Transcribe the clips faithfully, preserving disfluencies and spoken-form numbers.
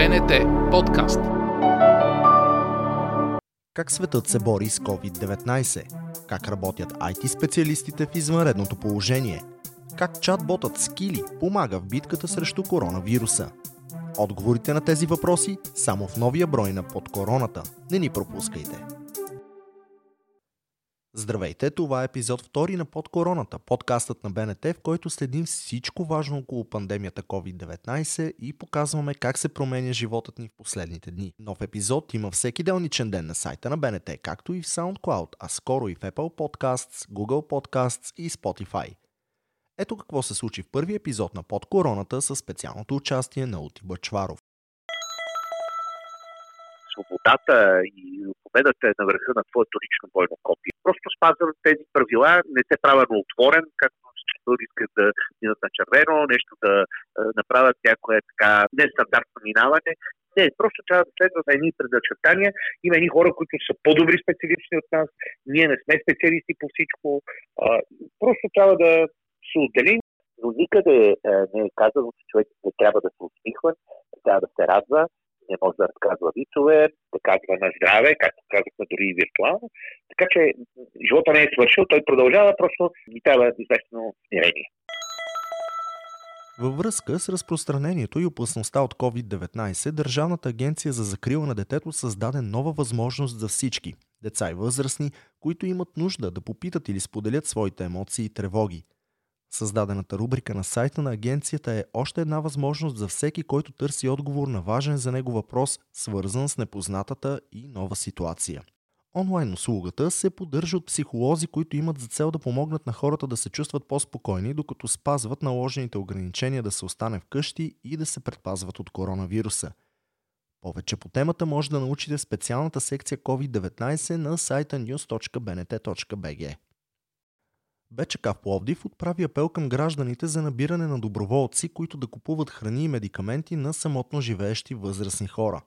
би ен ти подкаст. Как светът се бори с ковид деветнайсет? Как работят ай ти специалистите в извънредното положение? Как чат-ботът Skilly помага в битката срещу коронавируса? Отговорите на тези въпроси само в новия брой на Под короната. Не ни пропускайте! Здравейте, това е епизод втори на Под короната, подкастът на би ен ти, в който следим всичко важно около пандемията ковид деветнайсет и показваме как се променя животът ни в последните дни. Нов епизод има всеки делничен ден на сайта на би ен ти, както и в SoundCloud, а скоро и в Apple Podcasts, Google Podcasts и Spotify. Ето какво се случи в първи епизод на Под короната със специалното участие на Ути Бâčваров. Свободата и победата е на върха на твоето лично бойно копие. Просто спазвам тези правила, не се правят отворен, както всички искат да минат на червено, нещо да направят някое така нестандартно минаване. Не, просто трябва да следват едни предначертания. Има едни хора, които са по-добри специалисти от нас, ние не сме специалисти по всичко. Просто трябва да се отделим. Но никъде не е казано, че човек не трябва да се усмихва, трябва да се радва. Не може да разказва вицове, да казва на здраве, както казахме дори и виртуално. Така че живота не е свършил, той продължава, просто ни трябва известно смирение. Във връзка с разпространението и опасността от ковид деветнайсет, Държавната агенция за закрила на детето създаде нова възможност за всички – деца и възрастни, които имат нужда да попитат или споделят своите емоции и тревоги. Създадената рубрика на сайта на агенцията е още една възможност за всеки, който търси отговор на важен за него въпрос, свързан с непознатата и нова ситуация. Онлайн услугата се поддържа от психолози, които имат за цел да помогнат на хората да се чувстват по-спокойни, докато спазват наложените ограничения да се остане вкъщи и да се предпазват от коронавируса. Повече по темата може да научите в специалната секция ковид деветнайсет на сайта нюз точка би ен ти точка би джи. БЧК в Пловдив отправи апел към гражданите за набиране на доброволци, които да купуват храни и медикаменти на самотно живеещи възрастни хора.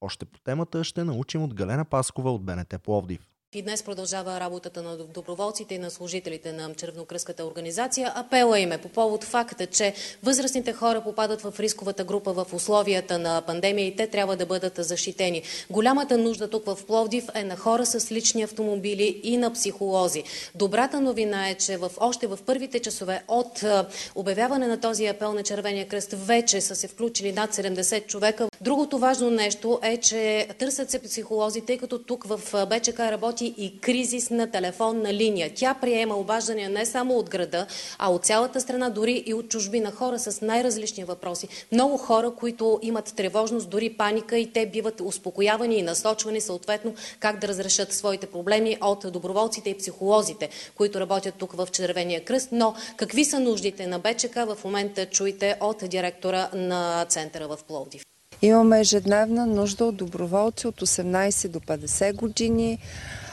Още по темата ще научим от Галена Паскова от БНТ Пловдив. И днес продължава работата на доброволците и на служителите на Червенокръстката организация. Апела им е по повод факта, че възрастните хора попадат в рисковата група в условията на пандемия и те трябва да бъдат защитени. Голямата нужда тук в Пловдив е на хора с лични автомобили и на психолози. Добрата новина е, че в, още в първите часове от обявяване на този апел на Червения кръст вече са се включили над седемдесет човека. Другото важно нещо е, че търсят се психолози, тъй като тук в БЧК работи и кризисна телефонна линия. Тя приема обаждания не само от града, а от цялата страна, дори и от чужбина, хора с най-различни въпроси. Много хора, които имат тревожност, дори паника, и те биват успокоявани и насочвани съответно как да разрешат своите проблеми от доброволците и психолозите, които работят тук в Червения кръст. Но какви са нуждите на БЧК в момента чуйте от директора на центъра в Пловдив. Имаме ежедневна нужда от доброволци от осемнайсет до петдесет години.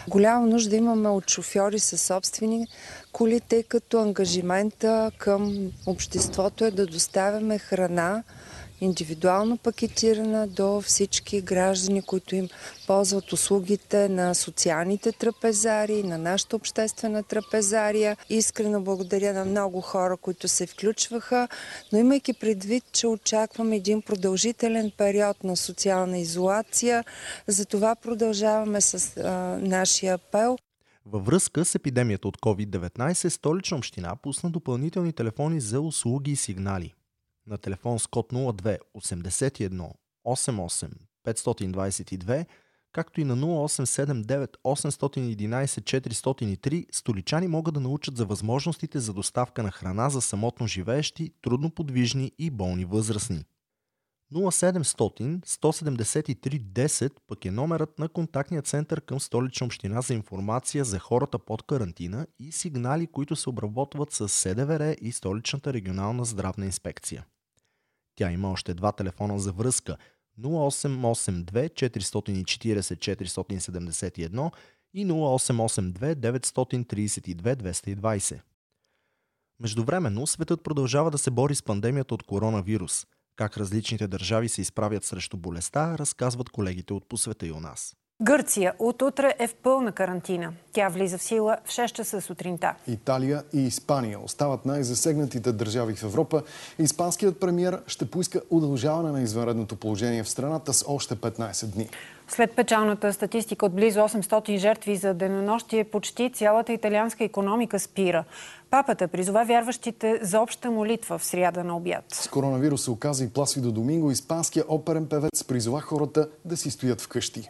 Голяма нужда имаме от шофьори със собствени коли, тъй като ангажимента към обществото е да доставяме храна, индивидуално пакетирана, до всички граждани, които им ползват услугите на социалните трапезари, на нашата обществена трапезария. Искрено благодаря на много хора, които се включваха, но имайки предвид, че очакваме един продължителен период на социална изолация, затова продължаваме с а, нашия апел. Във връзка с епидемията от ковид деветнайсет, Столична община пусна допълнителни телефони за услуги и сигнали. На телефон с код нула две осемдесет и едно осемдесет и осем петстотин двадесет и две, както и на нула осем седем девет осем едно едно четири нула три, столичани могат да научат за възможностите за доставка на храна за самотно живеещи, трудноподвижни и болни възрастни. нула седем нула нула едно седем три едно нула пък е номерът на контактния център към Столична община за информация за хората под карантина и сигнали, които се обработват с СДВР и Столичната регионална здравна инспекция. Тя има още два телефона за връзка – нула осем осем две четири четири нула четири седем едно и нула осем осем две девет три две две две нула. Междувременно светът продължава да се бори с пандемията от коронавирус. Как различните държави се изправят срещу болестта, разказват колегите от по света и у нас. Гърция от утре е в пълна карантина. Тя влиза в сила в шест часа сутринта. Италия и Испания остават най-засегнатите държави в Европа. Испанският премиер ще поиска удължаване на извънредното положение в страната с още петнайсет дни. След печалната статистика от близо осемстотин жертви за денонощие, почти цялата италианска икономика спира. Папата призова вярващите за обща молитва в сряда на обяд. С коронавирус се оказа и Пласидо Доминго. Испанският оперен певец призова хората да си стоят вкъщи.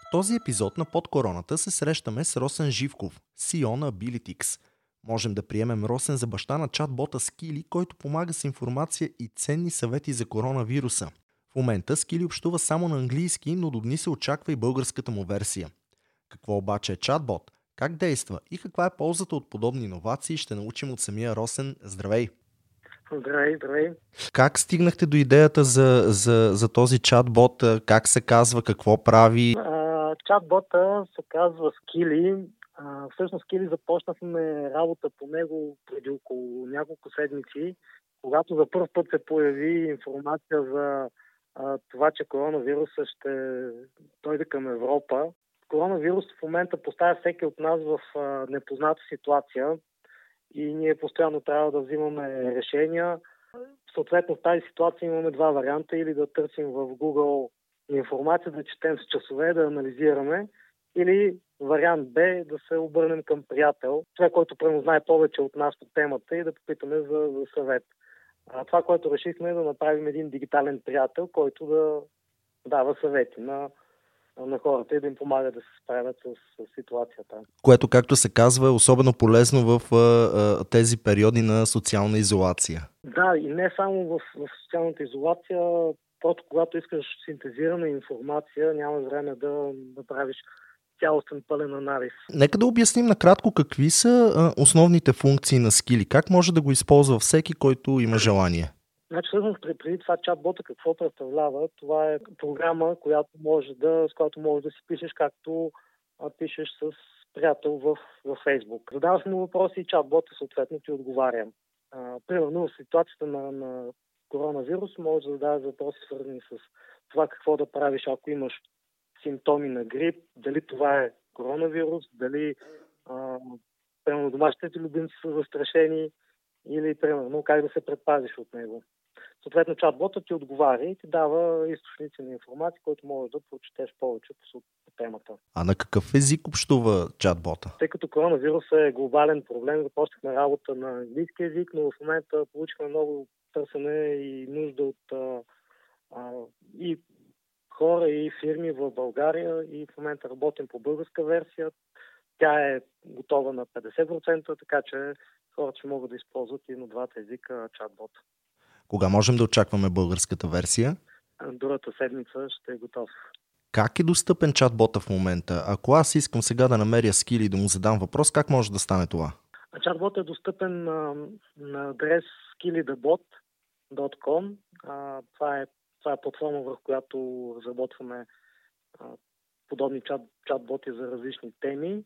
В този епизод на Под короната се срещаме с Росен Живков, Си И О на Abilityx. Можем да приемем Росен за баща на чат-бота Skilly, който помага с информация и ценни съвети за коронавируса. В момента Skilly общува само на английски, но до дни се очаква и българската му версия. Какво обаче е чат-бот, как действа и каква е ползата от подобни иновации, ще научим от самия Росен. Здравей! Здравей, здравей! Как стигнахте до идеята за, за, за този чат-бот? Как се казва, какво прави? Чат-бота се казва Skilly. Всъщност Skilly започнахме работа по него преди около няколко седмици, когато за първ път се появи информация за а, това, че коронавируса ще дойде към Европа. Коронавирус в момента поставя всеки от нас в а, непозната ситуация и ние постоянно трябва да взимаме решения. Съответно в тази ситуация имаме два варианта: или да търсим в Google информация, да четем с часове, да анализираме, или вариант Б, да се обърнем към приятел, човек, който пренознае повече от нас по темата, и да попитаме за, за съвет. А това, което решихме, е да направим един дигитален приятел, който да дава съвети на, на хората и да им помага да се справят с, с ситуацията. Което, както се казва, е особено полезно в а, а, тези периоди на социална изолация. Да, и не само в, в социалната изолация. Просто когато искаш синтезирана информация, няма време да направиш цялостен пълен анализ. Нека да обясним накратко какви са основните функции на Skilly. Как може да го използва всеки, който има желание? Значи, всъщност, преди това чат-бота какво представлява? Това е програма, която може да, с която можеш да си пишеш, както пишеш с приятел в, в Facebook. Задаваш му въпроси и чат-бота съответно ти отговаря. А, примерно в ситуацията на, на коронавирус може да задаваш въпроси, свързани с това какво да правиш, ако имаш симптоми на грип, дали това е коронавирус, дали а, примерно домашните любимци са застрашени, или примерно как да се предпазиш от него. Съответно чат-бота ти отговаря и ти дава източници на информация, който можеш да прочетеш повече по темата. А на какъв език общува чат-бота? Тъй като коронавирусът е глобален проблем, започнахме работа на английски език, но в момента получихме много търсене и нужда от а, а, и хора, и фирми в България, и в момента работим по българска версия. Тя е готова на петдесет процента, така че хората ще могат да използват и на двата езика чат-бот. Кога можем да очакваме българската версия? Другата седмица ще е готов. Как е достъпен чат-бота в момента? Ако аз искам сега да намеря Skilly и да му задам въпрос, как може да стане това? Чат-бот е достъпен на, на адрес Killedbot точка ком. А, това, е, това е платформа, върху която разработваме а, подобни чат, чат-боти за различни теми.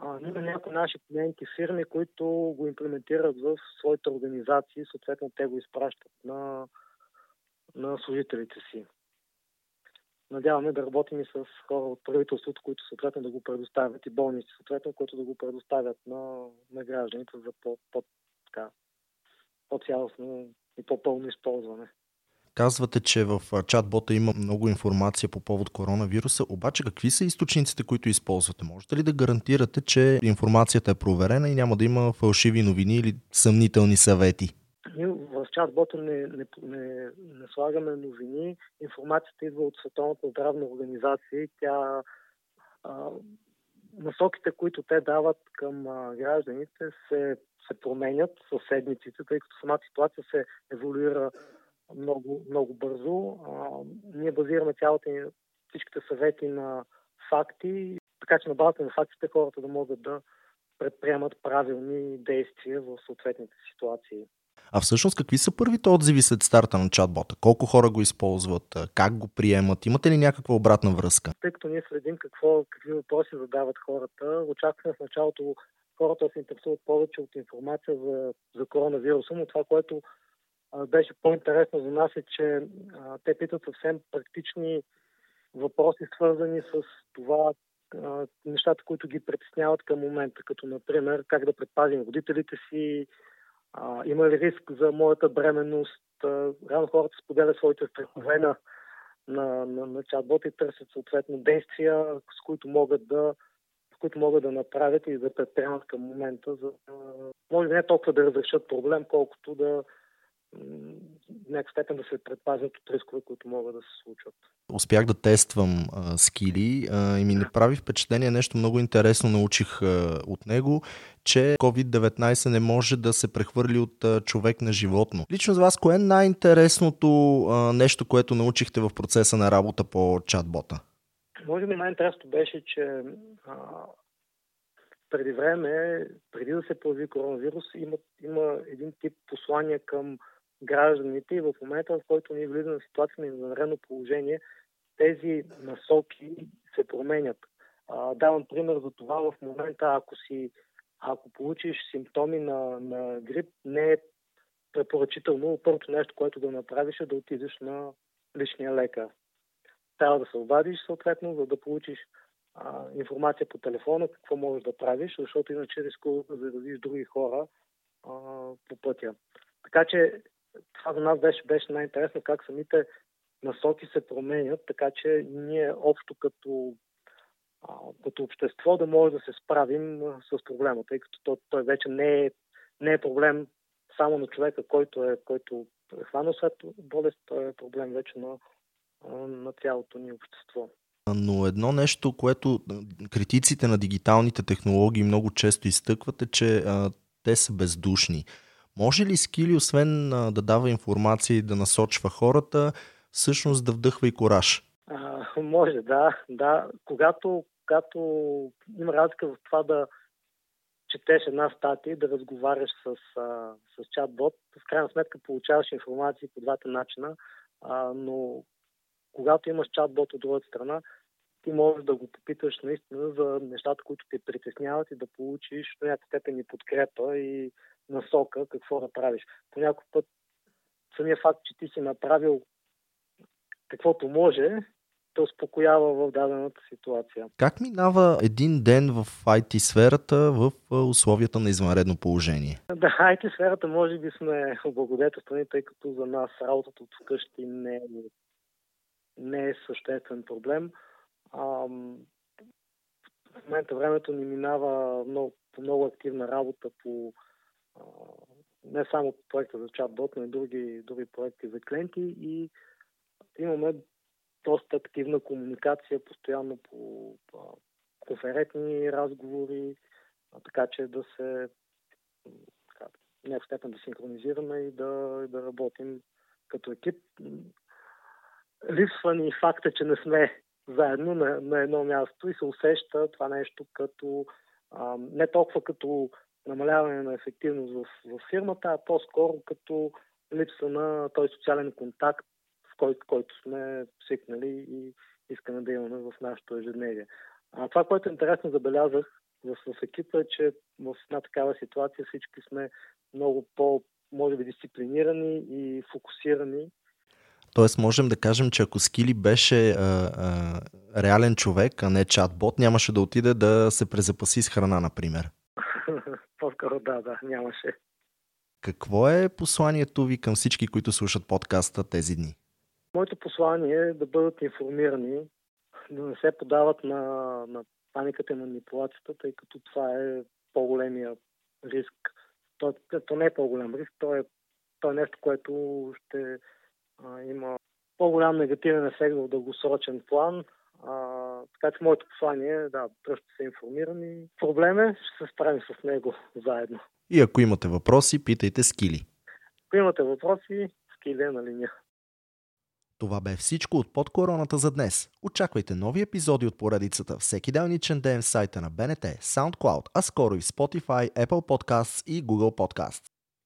А, има някои наши клиенти фирми, които го имплементират в своите организации, съответно те го изпращат на, на служителите си. Надяваме да работим и с хора от правителството, които съответно да го предоставят, и болници, съответно, които да го предоставят на, на гражданите за по, по, така, по-цялостно и по-пълно използване. Казвате, че в чат-бота има много информация по повод коронавируса, обаче какви са източниците, които използвате? Можете ли да гарантирате, че информацията е проверена и няма да има фалшиви новини или съмнителни съвети? В чат-бота не, не, не, не слагаме новини. Информацията идва от Световната здравна организация. Тя, а, насоките, които те дават към а, гражданите, се, се променят със седмиците, тъй като самата ситуация се еволюира много, много бързо. А, ние базираме цялата, всичките съвети на факти. така че на базата на фактите хората да могат да предприемат правилни действия в съответните ситуации. А всъщност какви са първите отзиви след старта на чатбота? Колко хора го използват? Как го приемат? Имате ли някаква обратна връзка? Тъй като ние следим какво, какви въпроси задават хората, очакваме в началото хората да се интересуват повече от информация за, за коронавируса, но това, което а, беше по-интересно за нас е, че а, те питат съвсем практични въпроси, свързани с това, а, нещата, които ги притесняват към момента, като например как да предпазим родителите си, а, има ли риск за моята бременност. Рано хората споделят своите страхове на, на, на, на чатбот и търсят съответно действия, с които могат да които могат да направят и да предприемат към момента, за да може не толкова да разрешат проблем, колкото да в някакъв степен да се предпазят от рискове, които могат да се случат. Успях да тествам а, Skilly а, и ми направи впечатление нещо много интересно, научих а, от него, че ковид деветнайсет не може да се прехвърли от а, човек на животно. Лично за вас, кое е най-интересното а, нещо, което научихте в процеса на работа по чатбота? Може би най-интересното беше, че а, преди време, преди да се появи коронавирус, има, има един тип послания към гражданите и в момента, в който ние влизаме в ситуация на извънредно положение, тези насоки се променят. А, давам пример за това в момента, ако си, ако получиш симптоми на, на грип, не е препоръчително. Първото нещо, което да направиш е да отидеш на личния лекар. Трябва да се обадиш съответно, за да получиш а, информация по телефона, какво можеш да правиш, защото иначе рискуваш да заразиш други хора а, по пътя. Така че това за нас беше, беше най-интересно, как самите насоки се променят, така че ние общо като, а, като общество да може да се справим а, с проблема, тъй като той, той вече не е, не е проблем само на човека, който е, който е хванал болест, той е проблем вече на на цялото ни общество. Но едно нещо, което критиците на дигиталните технологии много често изтъкват, е, че а, те са бездушни. Може ли Skilly, освен а, да дава информация и да насочва хората, всъщност да вдъхва и кораж? А, може, да. да. Когато, когато има разлика в това да четеш една статия, да разговаряш с, а, с чатбот, в крайна сметка получаваш информация по двата начина, а, но когато имаш чатбот от другата страна, ти можеш да го попиташ наистина за нещата, които те притесняват и да получиш в някакъв степен и подкрепа и насока какво да правиш. По някой път самия факт, че ти си направил каквото може, те успокоява в дадената ситуация. Как минава един ден в ай ти сферата в условията на извънредно положение? Да, ай ти сферата може би сме облагодетелствани, тъй като за нас работата от вкъщи не е не е съществен проблем. А, в момента времето ни минава много, много активна работа по а, не само по проекта за чатбот, но и други, други проекти за клиенти и имаме доста активна комуникация постоянно по, по конферентни разговори, а, така че да се така, в някакъв степен да синхронизираме и да, да работим като екип. Липсва ни факта, че не сме заедно на, на едно място и се усеща това нещо като а, не толкова като намаляване на ефективност в, в фирмата, а по-скоро като липса на този социален контакт, в който, който сме свикнали и искаме да имаме в нашето ежедневие. А това, което интересно забелязах в, в екипа, е, че в една такава ситуация всички сме много по, може би, дисциплинирани и фокусирани. Тоест можем да кажем, че ако Skilly беше а, а, реален човек, а не чатбот, нямаше да отиде да се презапаси с храна, например. По-скоро да, да, нямаше. Какво е посланието ви към всички, които слушат подкаста тези дни? Моето послание е да бъдат информирани, да не се подават на, на паниката и манипулацията, тъй като това е по-големия риск. То, то не е по-голям риск, то е, то е нещо, което ще има по-голям негативен ефект в дългосрочен план. А, така че моето послание е да, просто се информирани. Проблем е, ще се справим с него заедно. И ако имате въпроси, питайте Skilly. Ако имате въпроси, Skilly е на линия. Това бе всичко от Под короната за днес. Очаквайте нови епизоди от поредицата всеки делничен ден в сайта на Б Н Т, SoundCloud, а скоро и в Spotify, Apple Podcasts и Google Podcasts.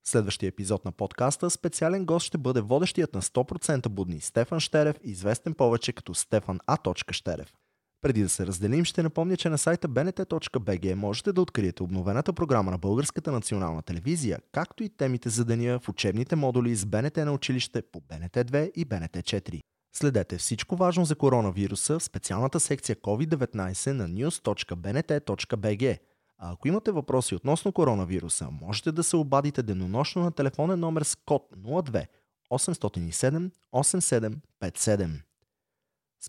Следващия епизод на подкаста специален гост ще бъде водещият на сто процента будни Стефан Štеrev, известен повече като Стефан А. Štеrev. Преди да се разделим, ще напомня, че на сайта b n t dot b g можете да откриете обновената програма на Българската национална телевизия, както и темите за деня в учебните модули с Б Н Т на училище по Б Н Т две и Б Н Т четири. Следете всичко важно за коронавируса в специалната секция ковид деветнайсет на news dot b n t dot b g. А ако имате въпроси относно коронавируса, можете да се обадите денонощно на телефонен номер с код нула две осем нула седем осем седем пет седем.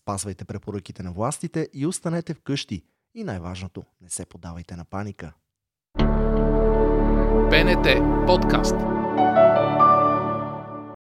Спазвайте препоръките на властите и останете вкъщи. И най-важното, не се поддавайте на паника. Б Н Т подкаст.